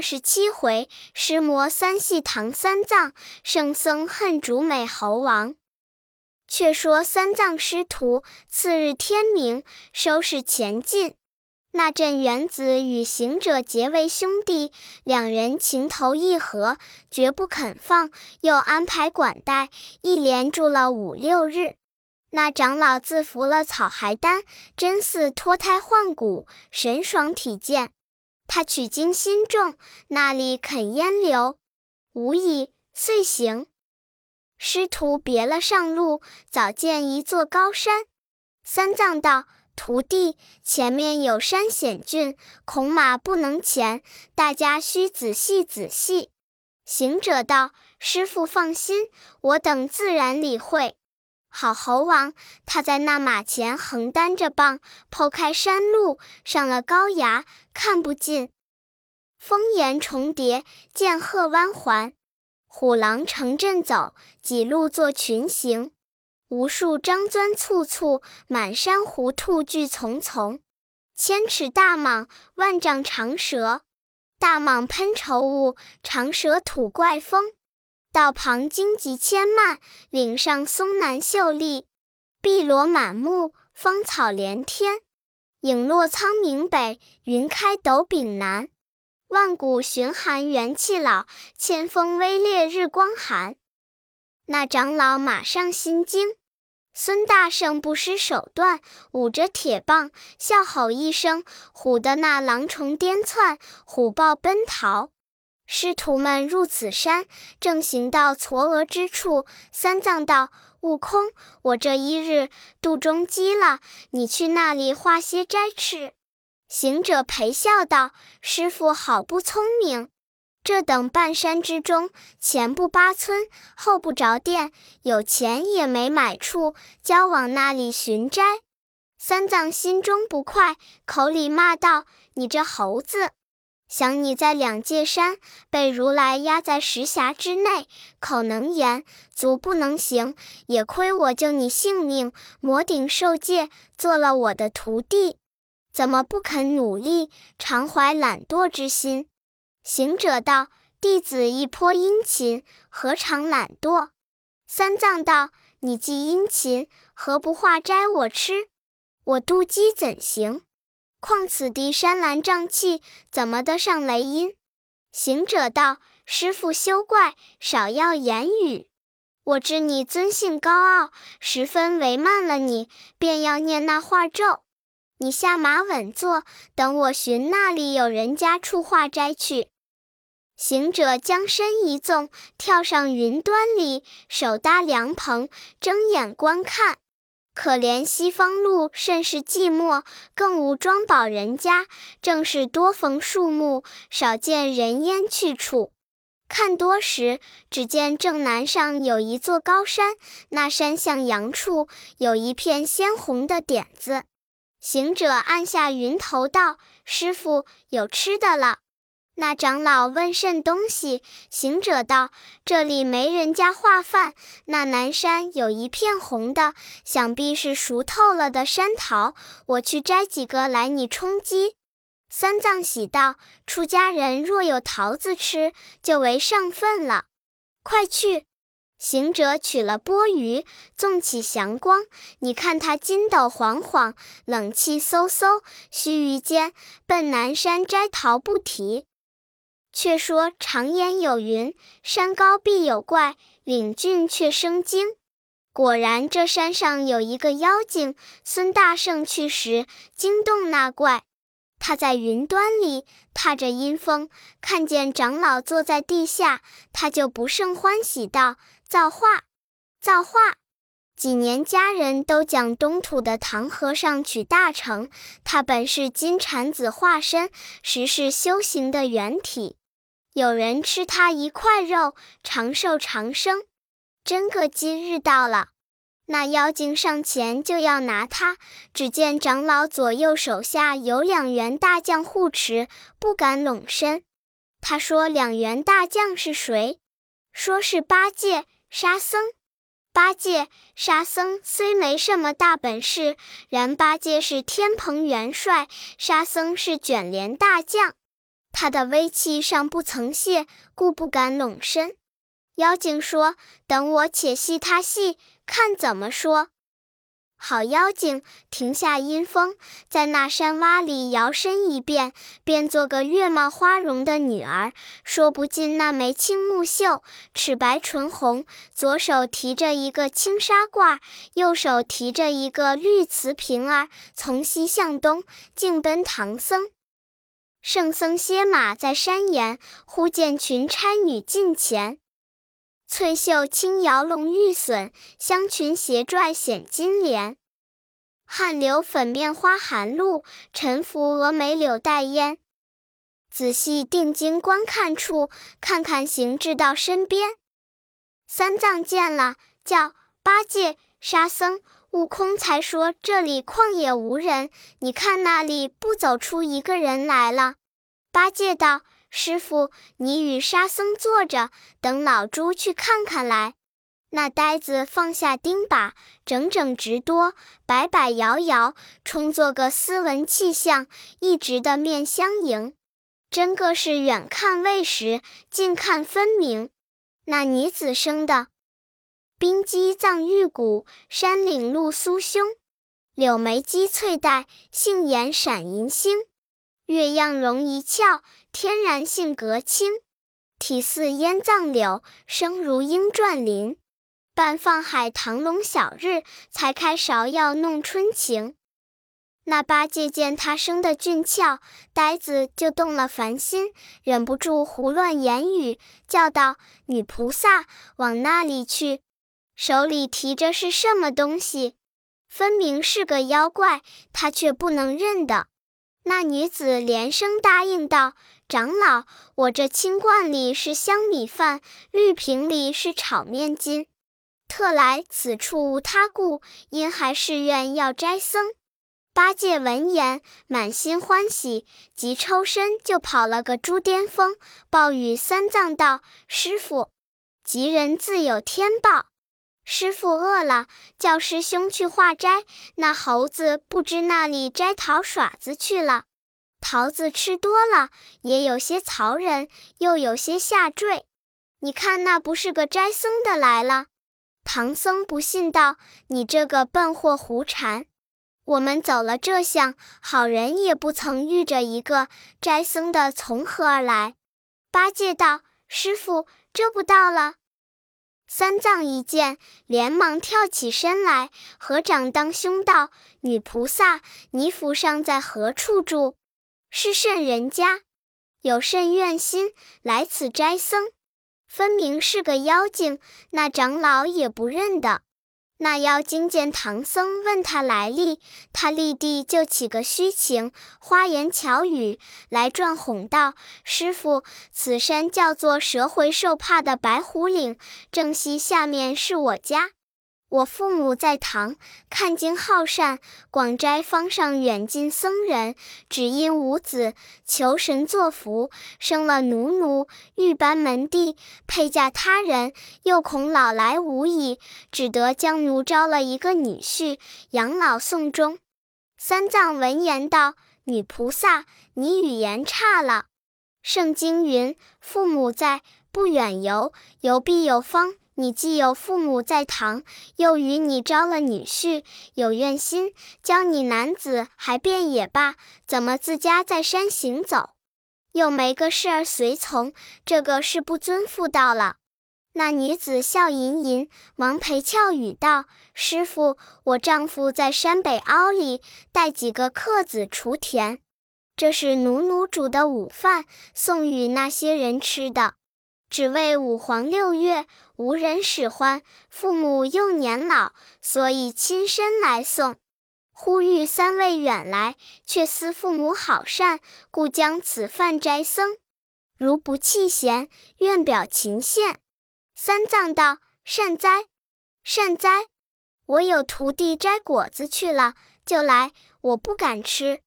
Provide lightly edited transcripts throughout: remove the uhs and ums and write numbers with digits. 27回，尸魔三系唐三藏，圣僧恨逐美猴王。却说三藏师徒次日天明，收拾前进。那镇元子与行者结为兄弟，两人情投意合，绝不肯放，又安排管带，一连住了5、6日。那长老自服了草孩丹，真似脱胎换骨，神爽体健。他取经心重，那里肯烟流，无疑遂行。师徒别了上路，早见一座高山。三藏道：徒弟，前面有山险峻，恐马不能前，大家需仔细仔细。行者道：师父放心，我等自然理会。好猴王，他在那马前横担着棒，剖开山路，上了高崖，看不尽。峰岩重叠，涧壑弯环，虎狼成阵走，几路作群行。无数獐钻簇簇，满山狐兔聚丛丛。千尺大蟒，万丈长蛇。大蟒喷稠雾，长蛇吐怪风。道旁荆棘千蔓，岭上松楠秀丽。碧螺满目，芳草连天。影落苍冥北，云开斗柄南。万古寻寒元气老，千峰微烈日光寒。那长老马上心惊。孙大圣不失手段，舞着铁棒，笑吼一声，唬得那狼虫颠窜，虎豹奔逃。师徒们入此山，正行到嵯峨之处，三藏道：悟空，我这一日肚中饥了，你去那里化些斋吃。行者陪笑道：师父好不聪明，这等半山之中，前不八村，后不着店，有钱也没买处，交往那里寻斋。三藏心中不快，口里骂道：你这猴子，想你在两界山，被如来压在石匣之内，口能言，足不能行，也亏我救你性命，摩顶受戒，做了我的徒弟，怎么不肯努力，常怀懒惰之心。行者道：弟子一颇殷勤，何尝懒惰？三藏道：你既殷勤，何不化斋我吃？我肚饥怎行？况此地山岚瘴气，怎么得上雷音？行者道：师父休怪，少要言语。我知你尊性高傲，十分为慢了你，便要念那化咒。你下马稳坐，等我寻那里有人家处化斋去。行者将身一纵，跳上云端里，手搭凉棚，睁眼观看。可怜西方路甚是寂寞，更无庄保人家，正是多逢树木，少见人烟去处。看多时，只见正南上有一座高山，那山向阳处有一片鲜红的点子。行者按下云头道：师父，有吃的了。那长老问甚东西？行者道：这里没人家化饭，那南山有一片红的，想必是熟透了的山桃，我去摘几个来你充饥。三藏喜道：出家人若有桃子吃，就为上分了，快去。行者取了钵盂，纵起祥光，你看它金斗晃晃，冷气嗖嗖，须臾间奔南山摘桃不提。却说常言有云：山高必有怪，岭峻却生精。果然这山上有一个妖精，孙大圣去时惊动那怪。他在云端里踏着阴风，看见长老坐在地下，他就不胜欢喜道：造化，造化！几年家人都讲东土的唐和尚取大成，他本是金蝉子化身，实是修行的原体。有人吃他一块肉，长寿长生，真个今日到了。那妖精上前就要拿他，只见长老左右手下有2员大将护持，不敢拢身。他说2员大将是谁？说是八戒、沙僧。八戒、沙僧虽没什么大本事，然八戒是天蓬元帅，沙僧是卷帘大将。他的威气尚不曾泄，故不敢拢身。妖精说：“等我且戏他戏，看怎么说。”好妖精停下阴风，在那山洼里摇身一变，便做个月貌花容的女儿，说不尽那眉清目秀，齿白唇红，左手提着一个青纱褂，右手提着一个绿瓷瓶儿，从西向东径奔唐僧。圣僧歇马在山岩，忽见群差女近前。翠袖轻摇笼玉笋，香裙斜拽显金莲。汗流粉面花含露，沉浮蛾眉柳带烟。仔细定睛观看处，看看行至到身边。三藏见了，叫八戒、沙僧、悟空，才说这里旷野无人，你看那里不走出一个人来了。八戒道：“师父，你与沙僧坐着，等老猪去看看来。”那呆子放下钉耙，整整直多，摆摆摇摇，充作个斯文气象，一直的面相迎，真个是远看未识，近看分明。那女子生的冰肌藏玉骨，山岭露酥胸，柳眉击翠黛，杏眼闪银星，月样容一俏，天然性格清，体似烟藏柳，声如莺啭林。半放海棠笼晓日，才开芍药弄春情。那八戒见他生的俊俏，呆子就动了凡心，忍不住胡乱言语，叫道：“女菩萨，往那里去？手里提着是什么东西？分明是个妖怪，他却不能认得。”那女子连声答应道：“长老，我这青罐里是香米饭，绿瓶里是炒面筋，特来此处无他故，因还是愿要斋僧。”八戒闻言满心欢喜，即抽身就跑了个猪颠峰，报与三藏道：“师父，吉人自有天报。师父饿了，叫师兄去化斋。那猴子不知那里摘桃耍子去了。桃子吃多了，也有些槽人，又有些下坠。你看那不是个斋僧的来了。”唐僧不信道：“你这个笨货胡缠！我们走了这巷，好人也不曾遇着一个斋僧的，从何而来？”八戒道：“师父，这不到了。”三藏一见，连忙跳起身来，合掌当胸道：“女菩萨，你府上在何处住？是甚人家？有甚怨心来此斋僧？分明是个妖精，那长老也不认得。”那妖精见唐僧问他来历，他立地就起个虚情，花言巧语来转哄道：“师父，此山叫做蛇回兽怕的白虎岭，正西下面是我家。我父母在唐，看经好善，广斋方上远近僧人，只因无子，求神作福，生了奴欲搬门第，配嫁他人，又恐老来无已，只得将奴招了一个女婿，养老送终。”三藏闻言道：“女菩萨，你语言差了。圣经云：父母在，不远游，游必有方。你既有父母在堂，又与你招了女婿，有怨心，教你男子还便也罢，怎么自家在山行走，又没个事儿随从，这个是不遵妇道了。”那女子笑吟吟，忙陪俏语道：“师父，我丈夫在山北坳里，带几个客子锄田，这是奴煮的午饭，送与那些人吃的。只为五黄六月无人使唤，父母又年老，所以亲身来送。忽遇三位远来，却思父母好善，故将此饭斋僧。如不弃嫌，愿表勤献。”三藏道：“善哉，善哉！我有徒弟摘果子去了，就来，我不敢吃。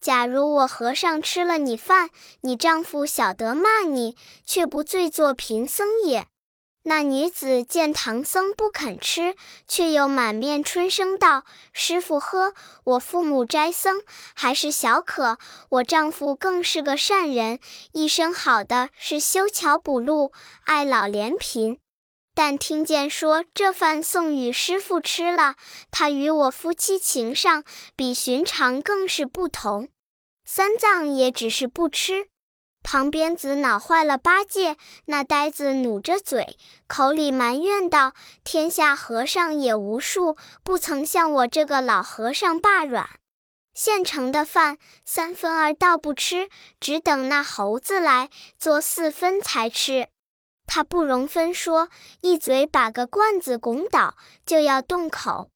假如我和尚吃了你饭，你丈夫晓得骂你，却不罪作贫僧也。那女子见唐僧不肯吃，却又满面春声道：“师父呵，我父母斋僧，还是小可；我丈夫更是个善人，一生好的是修桥补路，爱老怜贫。但听见说这饭送与师父吃了，他与我夫妻情上比寻常更是不同。三藏也只是不吃。”旁边子恼坏了八戒，那呆子努着嘴，口里埋怨道：“天下和尚也无数，不曾像我这个老和尚罢软。现成的饭三分儿倒不吃，只等那猴子来做四分才吃。”他不容分说，一嘴把个罐子拱倒，就要动口。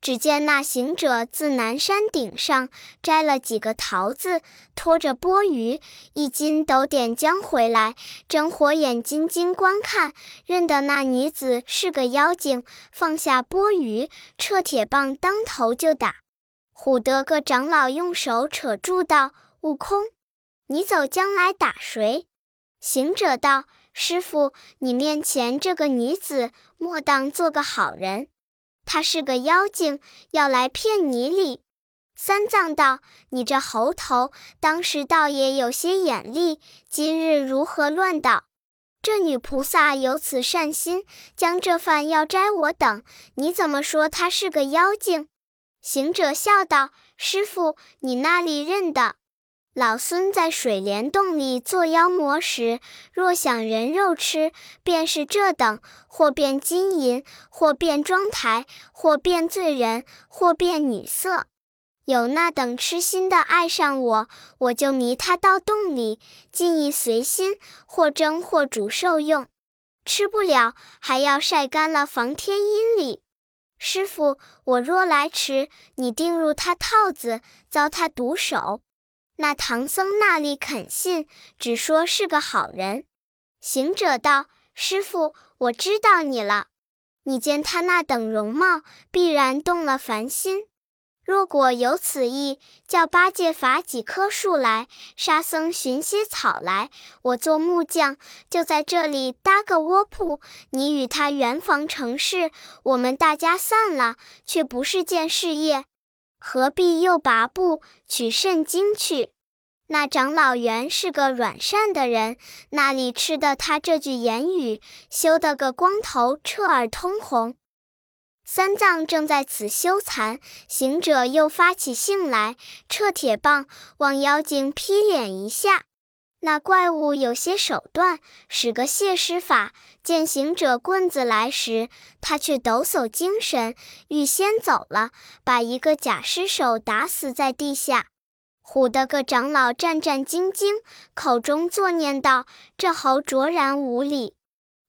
只见那行者自南山顶上摘了几个桃子，拖着钵盂，一筋斗点将回来，睁火眼金睛观看，认得那女子是个妖精，放下钵盂，撤铁棒当头就打。唬得个长老用手扯住道：“悟空，你走将来打谁？”行者道：“师父，你面前这个女子，莫当做个好人。她是个妖精，要来骗你哩。”三藏道：“你这猴头，当时倒也有些眼力，今日如何乱道？这女菩萨有此善心，将这饭要斋我等，你怎么说她是个妖精？”行者笑道：“师父，你那里认得？老孙在水帘洞里做妖魔时，若想人肉吃，便是这等，或变金银，或变妆台，或变罪人，或变女色。有那等痴心的爱上我，我就迷他到洞里，尽意随心，或蒸或煮受用。吃不了，还要晒干了防天阴里。师父，我若来迟，你定入他套子，遭他毒手。”那唐僧那里肯信，只说是个好人。行者道：“师父，我知道你了。你见他那等容貌，必然动了凡心。若果有此意，叫八戒伐几棵树来，沙僧寻些草来，我做木匠，就在这里搭个窝铺。你与他圆房成事，我们大家散了，却不是件事业。何必又拔步取圣经去？”那长老原是个软善的人，那里吃的他这句言语，羞得个光头彻耳通红。三藏正在此羞惭，行者又发起性来，撤铁棒往妖精劈脸一下。那怪物有些手段，使个泄施法，见行者棍子来时，他却抖擞精神，预先走了，把一个假尸手打死在地下。唬得个长老战战兢兢，口中作念道：“这猴卓然无理，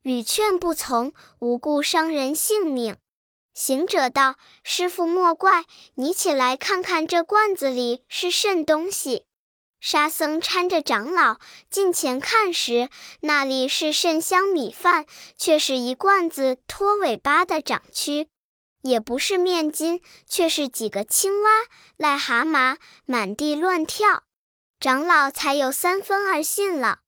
屡劝不从，无故伤人性命。”行者道：“师父莫怪，你起来看看这罐子里是甚东西。”沙僧搀着长老近前看时，那里是甚香米饭，却是一罐子拖尾巴的掌蛆；也不是面筋，却是几个青蛙、癞蛤蟆满地乱跳。长老才有三分而信了，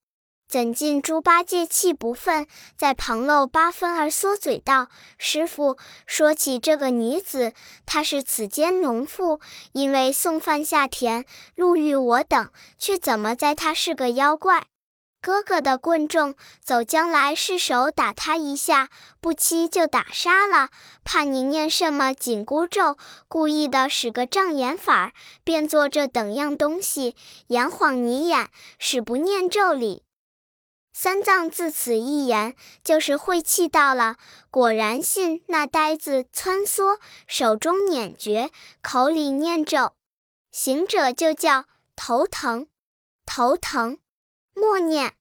怎禁猪八戒气不忿，在旁漏八分而缩嘴道：“师父，说起这个女子，她是此间农妇，因为送饭下田，路遇我等，却怎么栽她是个妖怪？哥哥的棍重，走将来是手打她一下，不期就打杀了。怕你念什么紧箍咒，故意的使个障眼法，便做这等样东西，眼晃你眼，使不念咒理。”三藏自此一言，就是晦气到了，果然信那呆子撺缩，手中捻诀，口里念咒。行者就叫：“头疼，头疼，默念，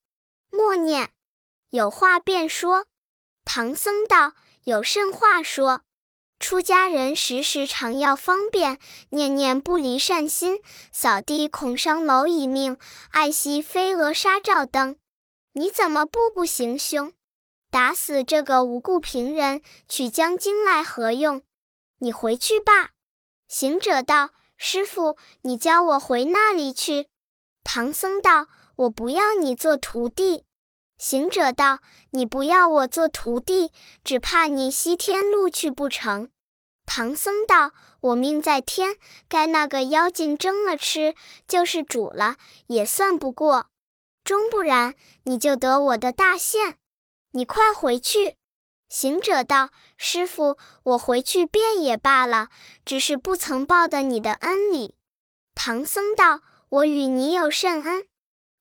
默念，有话便说。”唐僧道：“有甚话说？出家人时时常要方便，念念不离善心，扫地恐伤蝼蚁命，爱惜飞蛾纱罩灯。你怎么步步行凶，打死这个无故平人，取将经来何用？你回去吧。”行者道：“师父，你教我回那里去？”唐僧道：“我不要你做徒弟。行者道：你不要我做徒弟，只怕你西天路去不成。唐僧道：我命在天，该那个妖精蒸了吃，就是煮了，也算不过。终不然，你就得我的大限。你快回去。行者道：师父，我回去便也罢了，只是不曾报的你的恩礼。唐僧道：我与你有甚恩？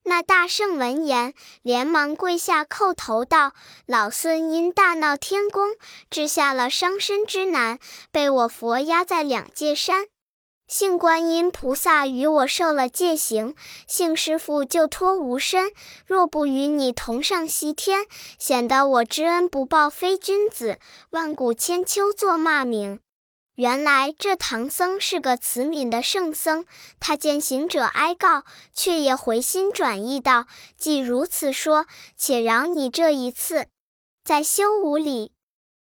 那大圣闻言，连忙跪下叩头道：老孙因大闹天宫，致下了伤身之难，被我佛压在两界山。幸观音菩萨与我受了戒行，幸师父救脱吾身，若不与你同上西天，显得我知恩不报非君子，万古千秋作骂名。原来这唐僧是个慈悯的圣僧，他见行者哀告，却也回心转意道：既如此说，且饶你这一次，再休无礼。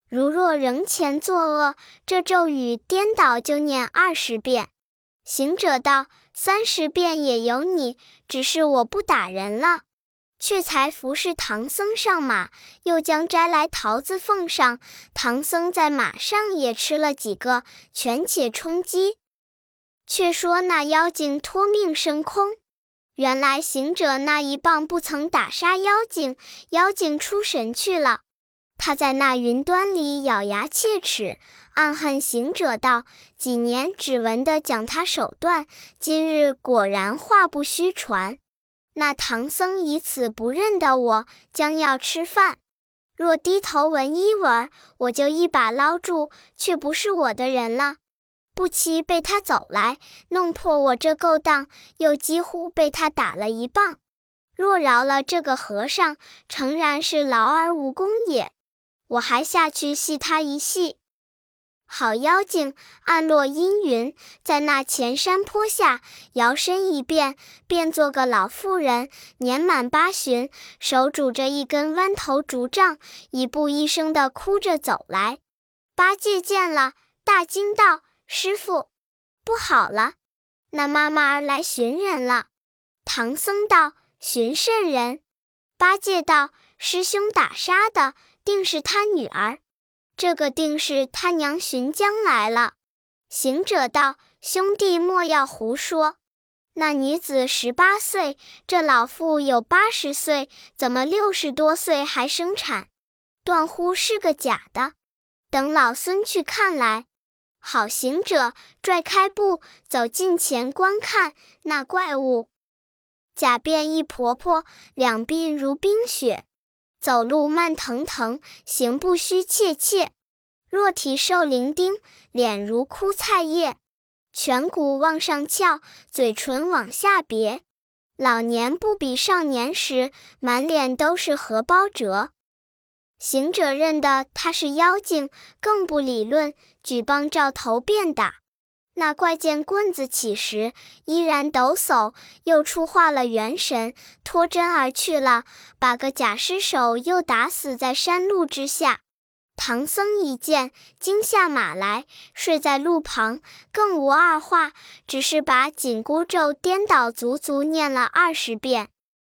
如若仍前作恶，这咒语颠倒就念20遍。行者道：30遍也有你，只是我不打人了。却才服侍唐僧上马，又将摘来桃子奉上，唐僧在马上也吃了几个，权且充饥。却说那妖精托命升空，原来行者那一棒不曾打杀妖精，妖精出神去了。他在那云端里咬牙切齿，暗恨行者道：几年只闻得讲他手段，今日果然话不虚传。那唐僧以此不认得我，将要吃饭。若低头闻一闻，我就一把捞住，却不是我的人了。不期被他走来，弄破我这勾当，又几乎被他打了一棒。若饶了这个和尚，诚然是劳而无功也。我还下去戏他一戏。好妖精，暗落阴云，在那前山坡下摇身一变，变做个老妇人，年满80，手拄着一根弯头竹杖，一步一声地哭着走来。八戒见了，大惊道：师父，不好了，那妈妈来寻人了。唐僧道：寻甚人？八戒道：师兄打杀的，定是他女儿。这个定是他娘巡江来了。行者道：兄弟莫要胡说，那女子18岁，这老妇有80岁，怎么60多岁还生产？断乎是个假的，等老孙去看来。好行者拽开步，走近前观看那怪物。假变一婆婆，两鬓如冰雪，走路慢腾腾，行步虚怯怯，若提瘦伶仃，脸如枯菜叶，颧骨往上翘，嘴唇往下别。老年不比少年时，满脸都是荷包褶。行者认得他是妖精，更不理论，举棒照头便打。那怪见棍子起时，依然抖擞，又出化了元神，脱针而去了，把个假尸首又打死在山路之下。唐僧一见，惊下马来，睡在路旁，更无二话，只是把紧箍咒颠倒足足念了20遍。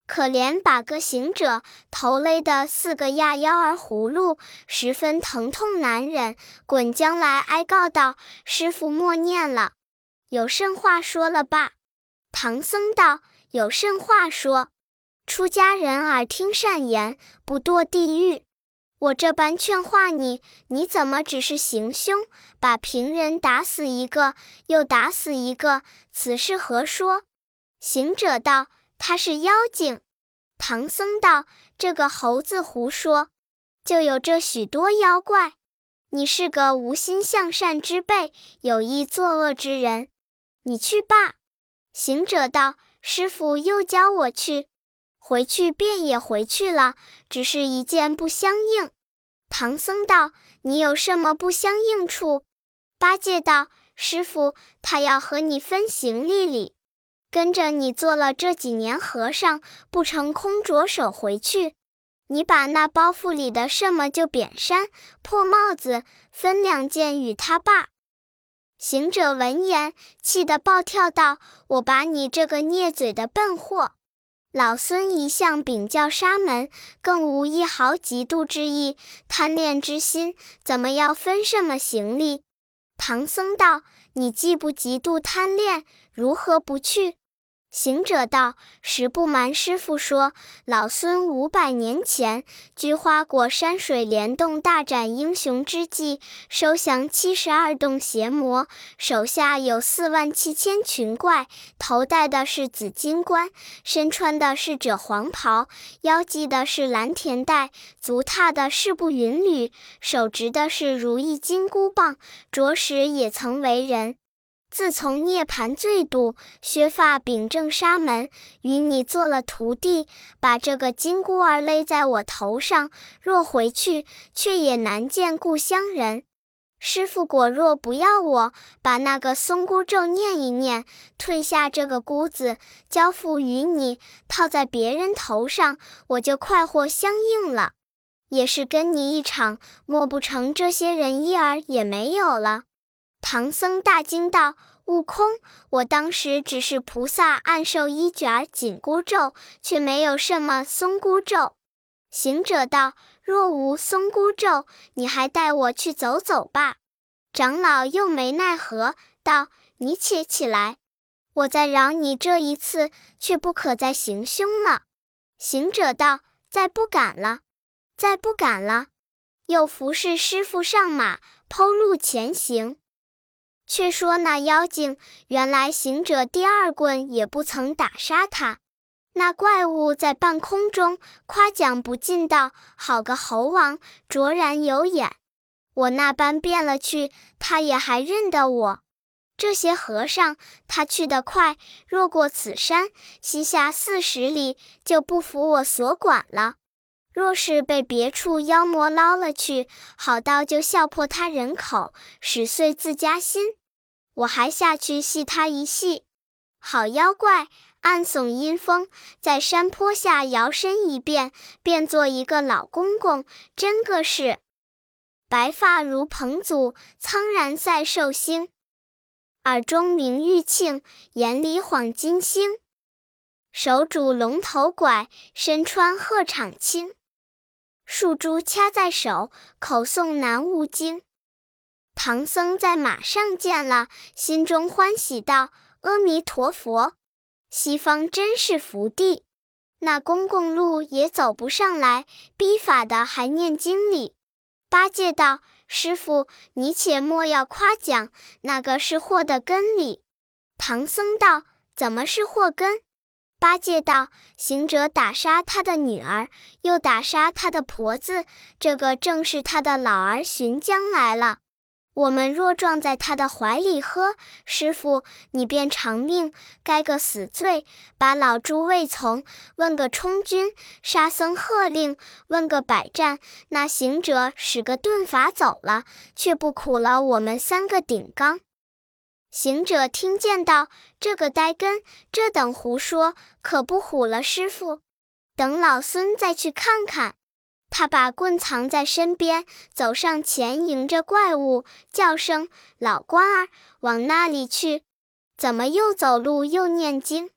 可怜把个行者头勒得4个压腰儿葫芦，十分疼痛难忍，滚将来哀告道：师父莫念了，有甚话说了吧。唐僧道：有甚话说，出家人耳听善言，不堕地狱。我这般劝化你，你怎么只是行凶，把平人打死一个又打死一个，此事何说？行者道：他是妖精。唐僧道：这个猴子胡说，就有这许多妖怪。你是个无心向善之辈，有意作恶之人，你去吧。行者道：师父又教我去，回去便也回去了，只是一件不相应。唐僧道：你有什么不相应处？八戒道：师父，他要和你分行李礼，跟着你做了这几年和尚，不成空着手回去。你把那包袱里的什么就扁衫、破帽子分2件与他罢。行者闻言，气得暴跳道：我把你这个孽嘴的笨货！老孙一向秉教沙门，更无一毫嫉妒之意、贪恋之心，怎么要分什么行李？唐僧道：你既不嫉妒贪恋，如何不去？行者道：实不瞒师父说，老孙500年前居花果山水帘洞大展英雄之际，收降72洞邪魔，手下有47000群怪，头戴的是紫金冠，身穿的是赭黄袍，腰系的是蓝田带，足踏的是步云履，手执的是如意金箍棒，着实也曾为人。自从涅槃醉度，削发秉正沙门，与你做了徒弟，把这个金箍儿勒在我头上，若回去，却也难见故乡人。师父果若不要我，把那个松箍咒念一念，退下这个箍子，交付于你，套在别人头上，我就快活相应了。也是跟你一场，莫不成这些人一儿也没有了。唐僧大惊道：悟空，我当时只是菩萨暗授一卷紧箍咒，却没有什么松箍咒。行者道：若无松箍咒，你还带我去走走吧。长老又没奈何，道：你起来，我再饶你这一次，却不可再行凶了。行者道：再不敢了。又服侍师父上马，剖路前行。却说那妖精，原来行者第2棍也不曾打杀他。那怪物在半空中夸奖不尽道：好个猴王，卓然有眼！我那般变了去，他也还认得我。这些和尚，他去得快，若过此山，西下40里，就不服我所管了。若是被别处妖魔捞了去，好到就笑破他人口，使碎自家心。我还下去戏他一戏。好妖怪，暗耸阴风，在山坡下摇身一变，变作一个老公公，真个是白发如彭祖，苍然赛寿星，耳中明玉磬，眼里晃金星，手拄龙头拐，身穿鹤氅青，数珠掐在手，口诵南无经。唐僧在马上见了，心中欢喜道：阿弥陀佛，西方真是福地。那公公路也走不上来，逼法的还念经理。八戒道：师父，你且莫要夸奖，那个是祸的根理。唐僧道：怎么是祸根？八戒道：行者打杀他的女儿，又打杀他的婆子，这个正是他的老儿寻将来了。我们若撞在他的怀里喝，师父你便偿命，该个死罪，把老猪喂从，问个充军，沙僧喝令，问个百战，那行者使个遁法走了，却不苦了我们3个顶缸。行者听见道：这个呆根，这等胡说，可不唬了师父，等老孙再去看看。他把棍藏在身边，走上前迎着怪物，叫声：老官儿，往那里去？怎么又走路又念经？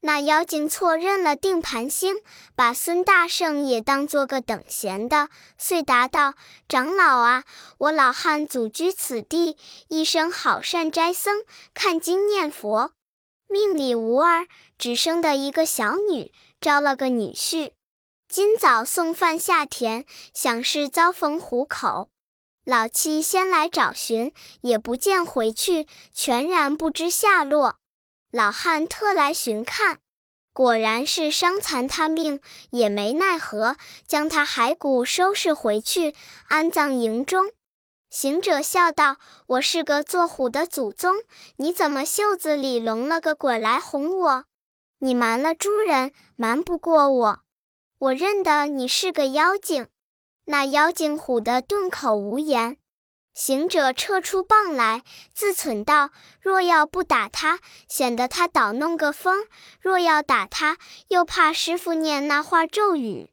那妖精错认了定盘星，把孙大圣也当做个等闲的，遂答道：长老啊，我老汉祖居此地，一生好善斋僧，看经念佛，命里无儿，只生的一个小女，招了个女婿，今早送饭下田，想是遭逢虎口，老七先来找寻，也不见回去，全然不知下落。老汉特来寻看，果然是伤残他命，也没奈何，将他骸骨收拾回去，安葬营中。行者笑道：我是个做虎的祖宗，你怎么袖子里拢了个鬼来哄我？你瞒了诸人，瞒不过我，我认得你是个妖精。那妖精唬得顿口无言。行者撤出棒来，自忖道：若要不打他，显得他倒弄个疯；若要打他，又怕师父念那化咒语。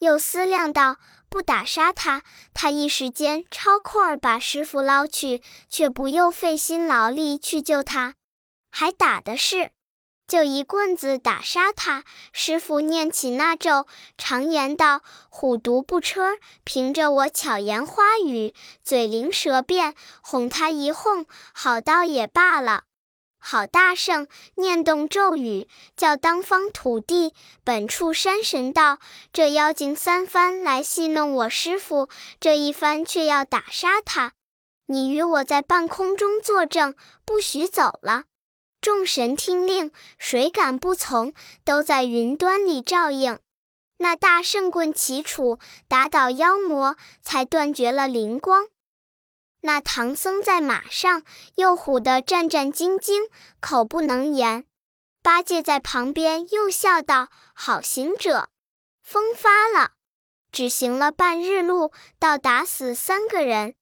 又思量道：不打杀他，他一时间抄空儿把师父捞去，却不又费心劳力去救他，还打的是就一棍子打杀他。师父念起那咒，常言道：虎毒不吃，凭着我巧言花语，嘴灵舌辩，哄他一哄，好到也罢了。好大圣，念动咒语，叫当方土地，本处山神道。这妖精三番来戏弄我师父，这一番却要打杀他。你与我在半空中作证，不许走了。众神听令，谁敢不从，都在云端里照应。那大圣棍齐楚，打倒妖魔，才断绝了灵光。那唐僧在马上，又唬得战战兢兢，口不能言。八戒在旁边又笑道：好行者，风发了。只行了半日路，倒打死三个人。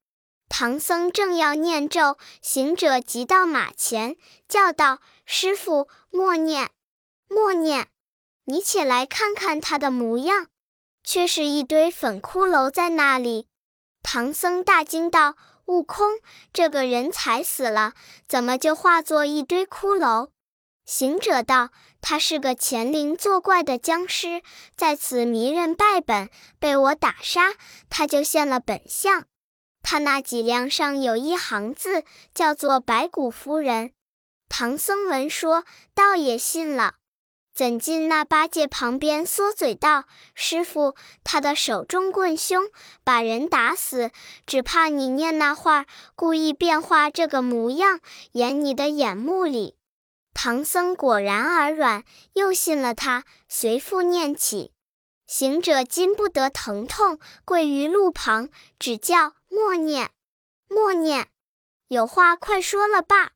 唐僧正要念咒，行者急到马前，叫道：师父，默念，默念，你且来看看他的模样。却是一堆粉骷髅在那里。唐僧大惊道：悟空，这个人才死了，怎么就化作一堆骷髅？行者道：他是个潜灵作怪的僵尸，在此迷人败本，被我打杀，他就现了本相。他那脊梁上有一行字，叫做白骨夫人。唐僧闻说，倒也信了。怎进那八戒旁边缩嘴道：师父，他的手中棍凶，把人打死，只怕你念那话，故意变化这个模样，掩你的眼目里。唐僧果然耳软，又信了他，随复念起。行者禁不得疼痛，跪于路旁，只叫：默念，默念，有话快说了吧。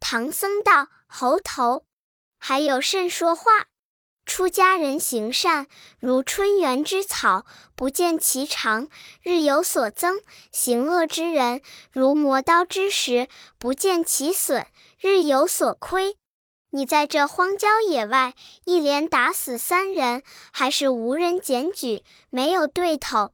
唐僧道：猴头，还有甚说话？出家人行善，如春园之草，不见其长，日有所增；行恶之人，如磨刀之石，不见其损，日有所亏。你在这荒郊野外，一连打死三人，还是无人检举，没有对头。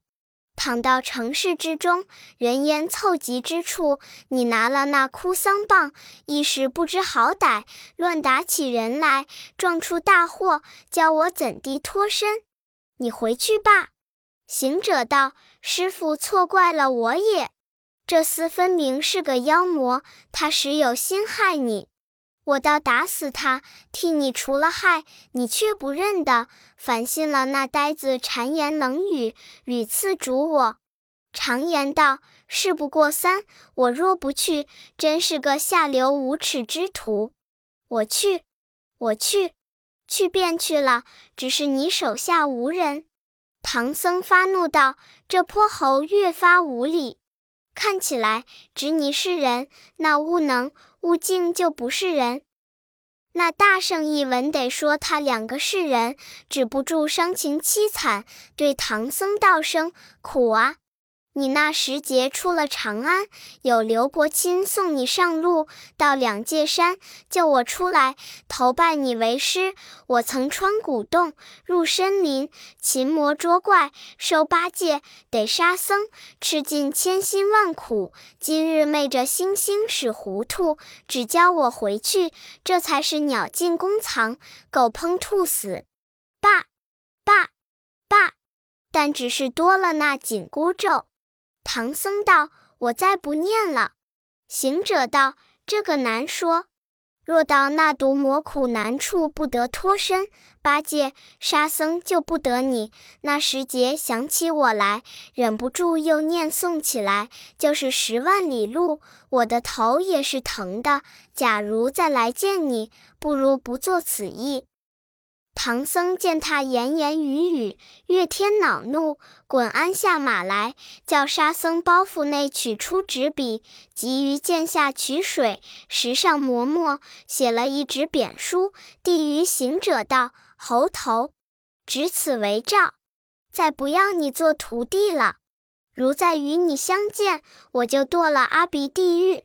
躺到城市之中，人烟凑集之处，你拿了那哭丧棒，一时不知好歹，乱打起人来，撞出大祸，教我怎地脱身？你回去吧。行者道：师父错怪了我也，这厮分明是个妖魔，他实有心害你，我倒打死他，替你除了害，你却不认得，反信了那呆子谗言冷语，屡次逐我。常言道：事不过三，我若不去，真是个下流无耻之徒。我去，我去，去便去了，只是你手下无人。唐僧发怒道：这泼猴越发无理，看起来执泥是人，那悟能悟净就不是人。那大圣一闻得说他两个是人，止不住伤情凄惨，对唐僧道声：苦啊，你那时节出了长安，有刘伯钦送你上路，到两界山救我出来，投拜你为师。我曾穿古洞，入深林，擒魔捉怪，收八戒，得沙僧，吃尽千辛万苦，今日昧着星星使糊涂，只教我回去，这才是鸟尽弓藏，狗烹兔死。爸爸爸，但只是多了那紧箍咒。唐僧道：我再不念了。行者道：这个难说，若到那毒魔苦难处不得脱身，八戒、沙僧就不得你。那时节想起我来，忍不住又念诵起来，就是10万里路，我的头也是疼的。假如再来见你，不如不做此意。唐僧见他言言语语，越添恼怒，滚鞍下马来，叫沙僧包袱内取出纸笔，急于涧下取水，石上磨墨，写了一纸贬书，递于行者道：猴头，只此为诏，再不要你做徒弟了。如再与你相见，我就堕了阿鼻地狱。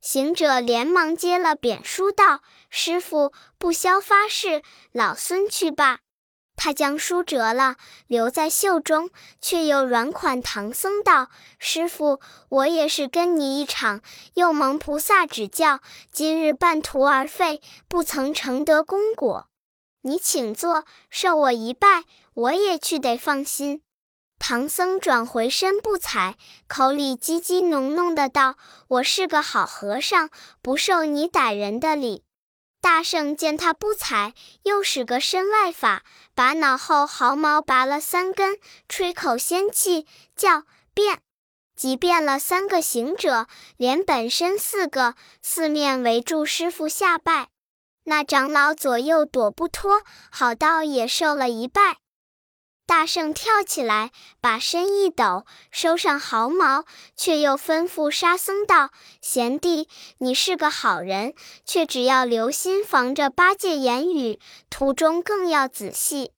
行者连忙接了贬书道：师父，不消发誓，老孙去罢。他将书折了，留在袖中，却又软款唐僧道：“师父，我也是跟你一场，又蒙菩萨指教，今日半途而废，不曾成得功果。你请坐，受我一拜，我也去得放心。”唐僧转回身不睬，口里叽叽哝哝的道：“我是个好和尚，不受你歹人的礼。”大圣见他不睬，又使个身外法，把脑后毫毛拔了3根，吹口仙气，叫变，即变了3个行者，连本身4个，四面围住师父下拜。那长老左右躲不脱，好到也受了一拜。大圣跳起来，把身一抖，收上毫毛，却又吩咐沙僧道：“贤弟，你是个好人，却只要留心防着8戒言语，途中更要仔细。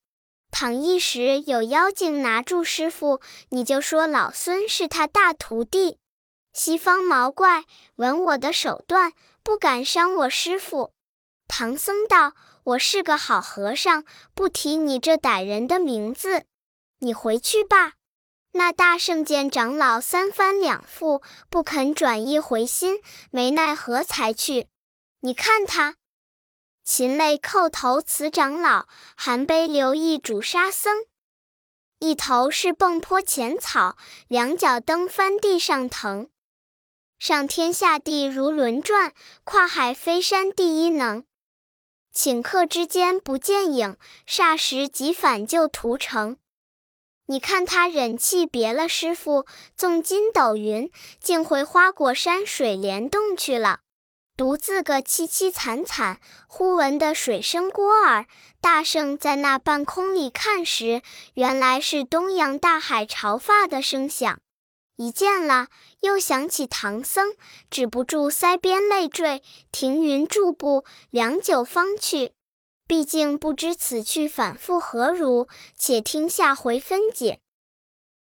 倘一时有妖精拿住师父，你就说老孙是他大徒弟。西方毛怪闻我的手段，不敢伤我师父。”唐僧道：“我是个好和尚，不提你这歹人的名字，你回去吧。”那大圣见长老3番2覆，不肯转意回心，没奈何才去。你看他，噙泪叩头辞长老，含悲留意主沙僧。一头是蹦坡浅草，2脚蹬翻地上腾。上天下地如轮转，跨海飞山第一能。顷刻之间不见影，霎时即返旧途程。你看他忍气别了师父，纵筋斗云，竟回花果山水帘洞去了。独自个凄凄惨惨，忽闻的水声聒耳。大圣在那半空里看时，原来是东洋大海潮发的声响。一见了，又想起唐僧，止不住腮边泪坠，停云驻步，良久方去。毕竟不知此去反复何如，且听下回分解。